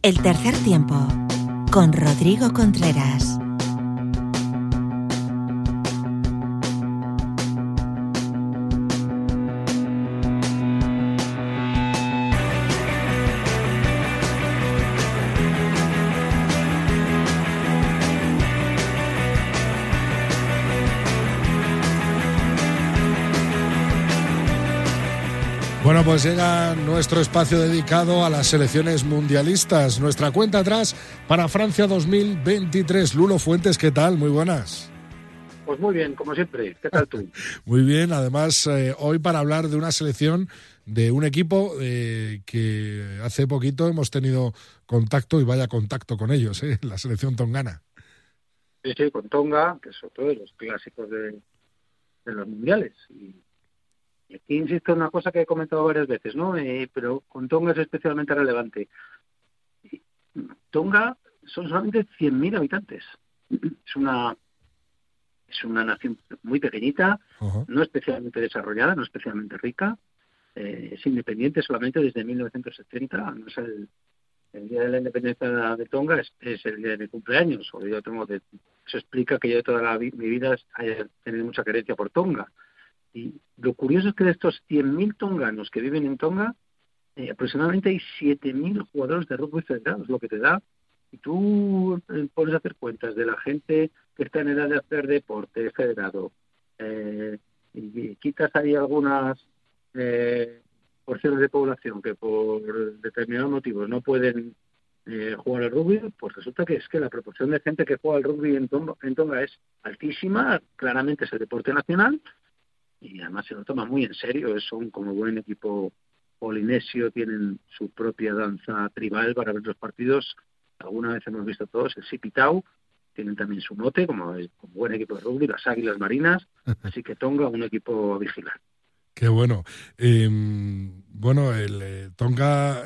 El tercer tiempo, con Rodrigo Contreras. Bueno, pues llega nuestro espacio dedicado a las selecciones mundialistas. Nuestra cuenta atrás para Francia 2023. Lulo Fuentes, ¿qué tal? Muy buenas. Pues muy bien, como siempre. ¿Qué tal tú? Muy bien. Además, hoy para hablar de una selección, de un equipo que hace poquito hemos tenido contacto, y vaya contacto con ellos, la selección tongana. Sí, con Tonga, que es otro de los clásicos de los mundiales. Y aquí insisto en una cosa que he comentado varias veces, ¿no? Pero con Tonga es especialmente relevante. Tonga son solamente 100,000 habitantes. Es una nación muy pequeñita, uh-huh. No especialmente desarrollada, no especialmente rica. Es independiente solamente desde 1970. No es el día de la independencia de Tonga, es el día de mi cumpleaños. Eso explica que yo toda mi vida haya tenido mucha querencia por Tonga. Y lo curioso es que de estos 100,000 tonganos que viven en Tonga, aproximadamente hay 7,000 jugadores de rugby federados, lo que te da. Y tú pones a hacer cuentas de la gente que está en edad de hacer deporte federado. Y quitas ahí algunas porciones de población que por determinados motivos no pueden jugar al rugby, pues resulta que es que la proporción de gente que juega al rugby en Tonga es altísima. Claramente es el deporte nacional. Y además se lo toman muy en serio, son como buen equipo polinesio, tienen su propia danza tribal para ver los partidos, alguna vez hemos visto todos, el Sipitau, tienen también su mote, como buen equipo de rugby, las Águilas Marinas, así que Tonga, un equipo a vigilar. Qué bueno. Tonga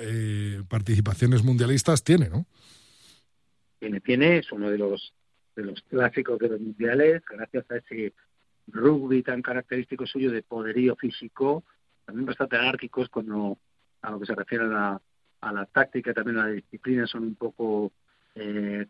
participaciones mundialistas tiene, ¿no? Tiene, es uno de los clásicos de los mundiales, gracias a ese rugby tan característico suyo de poderío físico, también bastante anárquicos cuando a lo que se refiere a la táctica, también a la disciplina, son un poco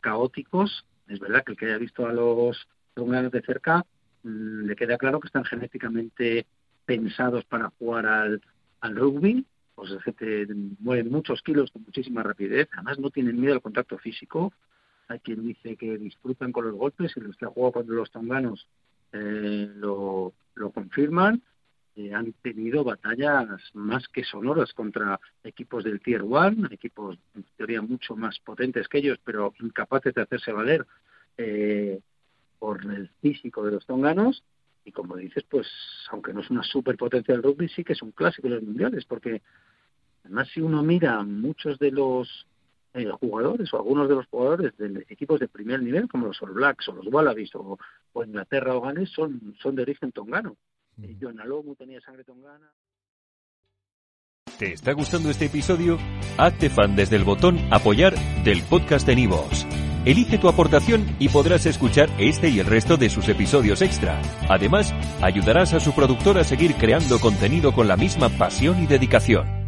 caóticos. Es verdad que el que haya visto a los tonganos de cerca le queda claro que están genéticamente pensados para jugar al rugby, pues es que te mueven muchos kilos con muchísima rapidez, además no tienen miedo al contacto físico. Hay quien dice que disfrutan con los golpes y los que han jugado con los tonganos lo confirman. Han tenido batallas más que sonoras contra equipos del Tier 1, equipos en teoría mucho más potentes que ellos, pero incapaces de hacerse valer por el físico de los tonganos. Y como dices, pues aunque no es una superpotencia del rugby, sí que es un clásico de los mundiales, porque además si uno mira muchos de los jugadores o algunos de los jugadores de equipos de primer nivel como los All Blacks o los Wallabies o Inglaterra o Gales son de origen tongano. Jonalomu tenía sangre tongana. ¿Te está gustando este episodio? Hazte fan desde el botón apoyar del podcast de Nivos. Elige tu aportación y podrás escuchar este y el resto de sus episodios extra. Además, ayudarás a su productor a seguir creando contenido con la misma pasión y dedicación.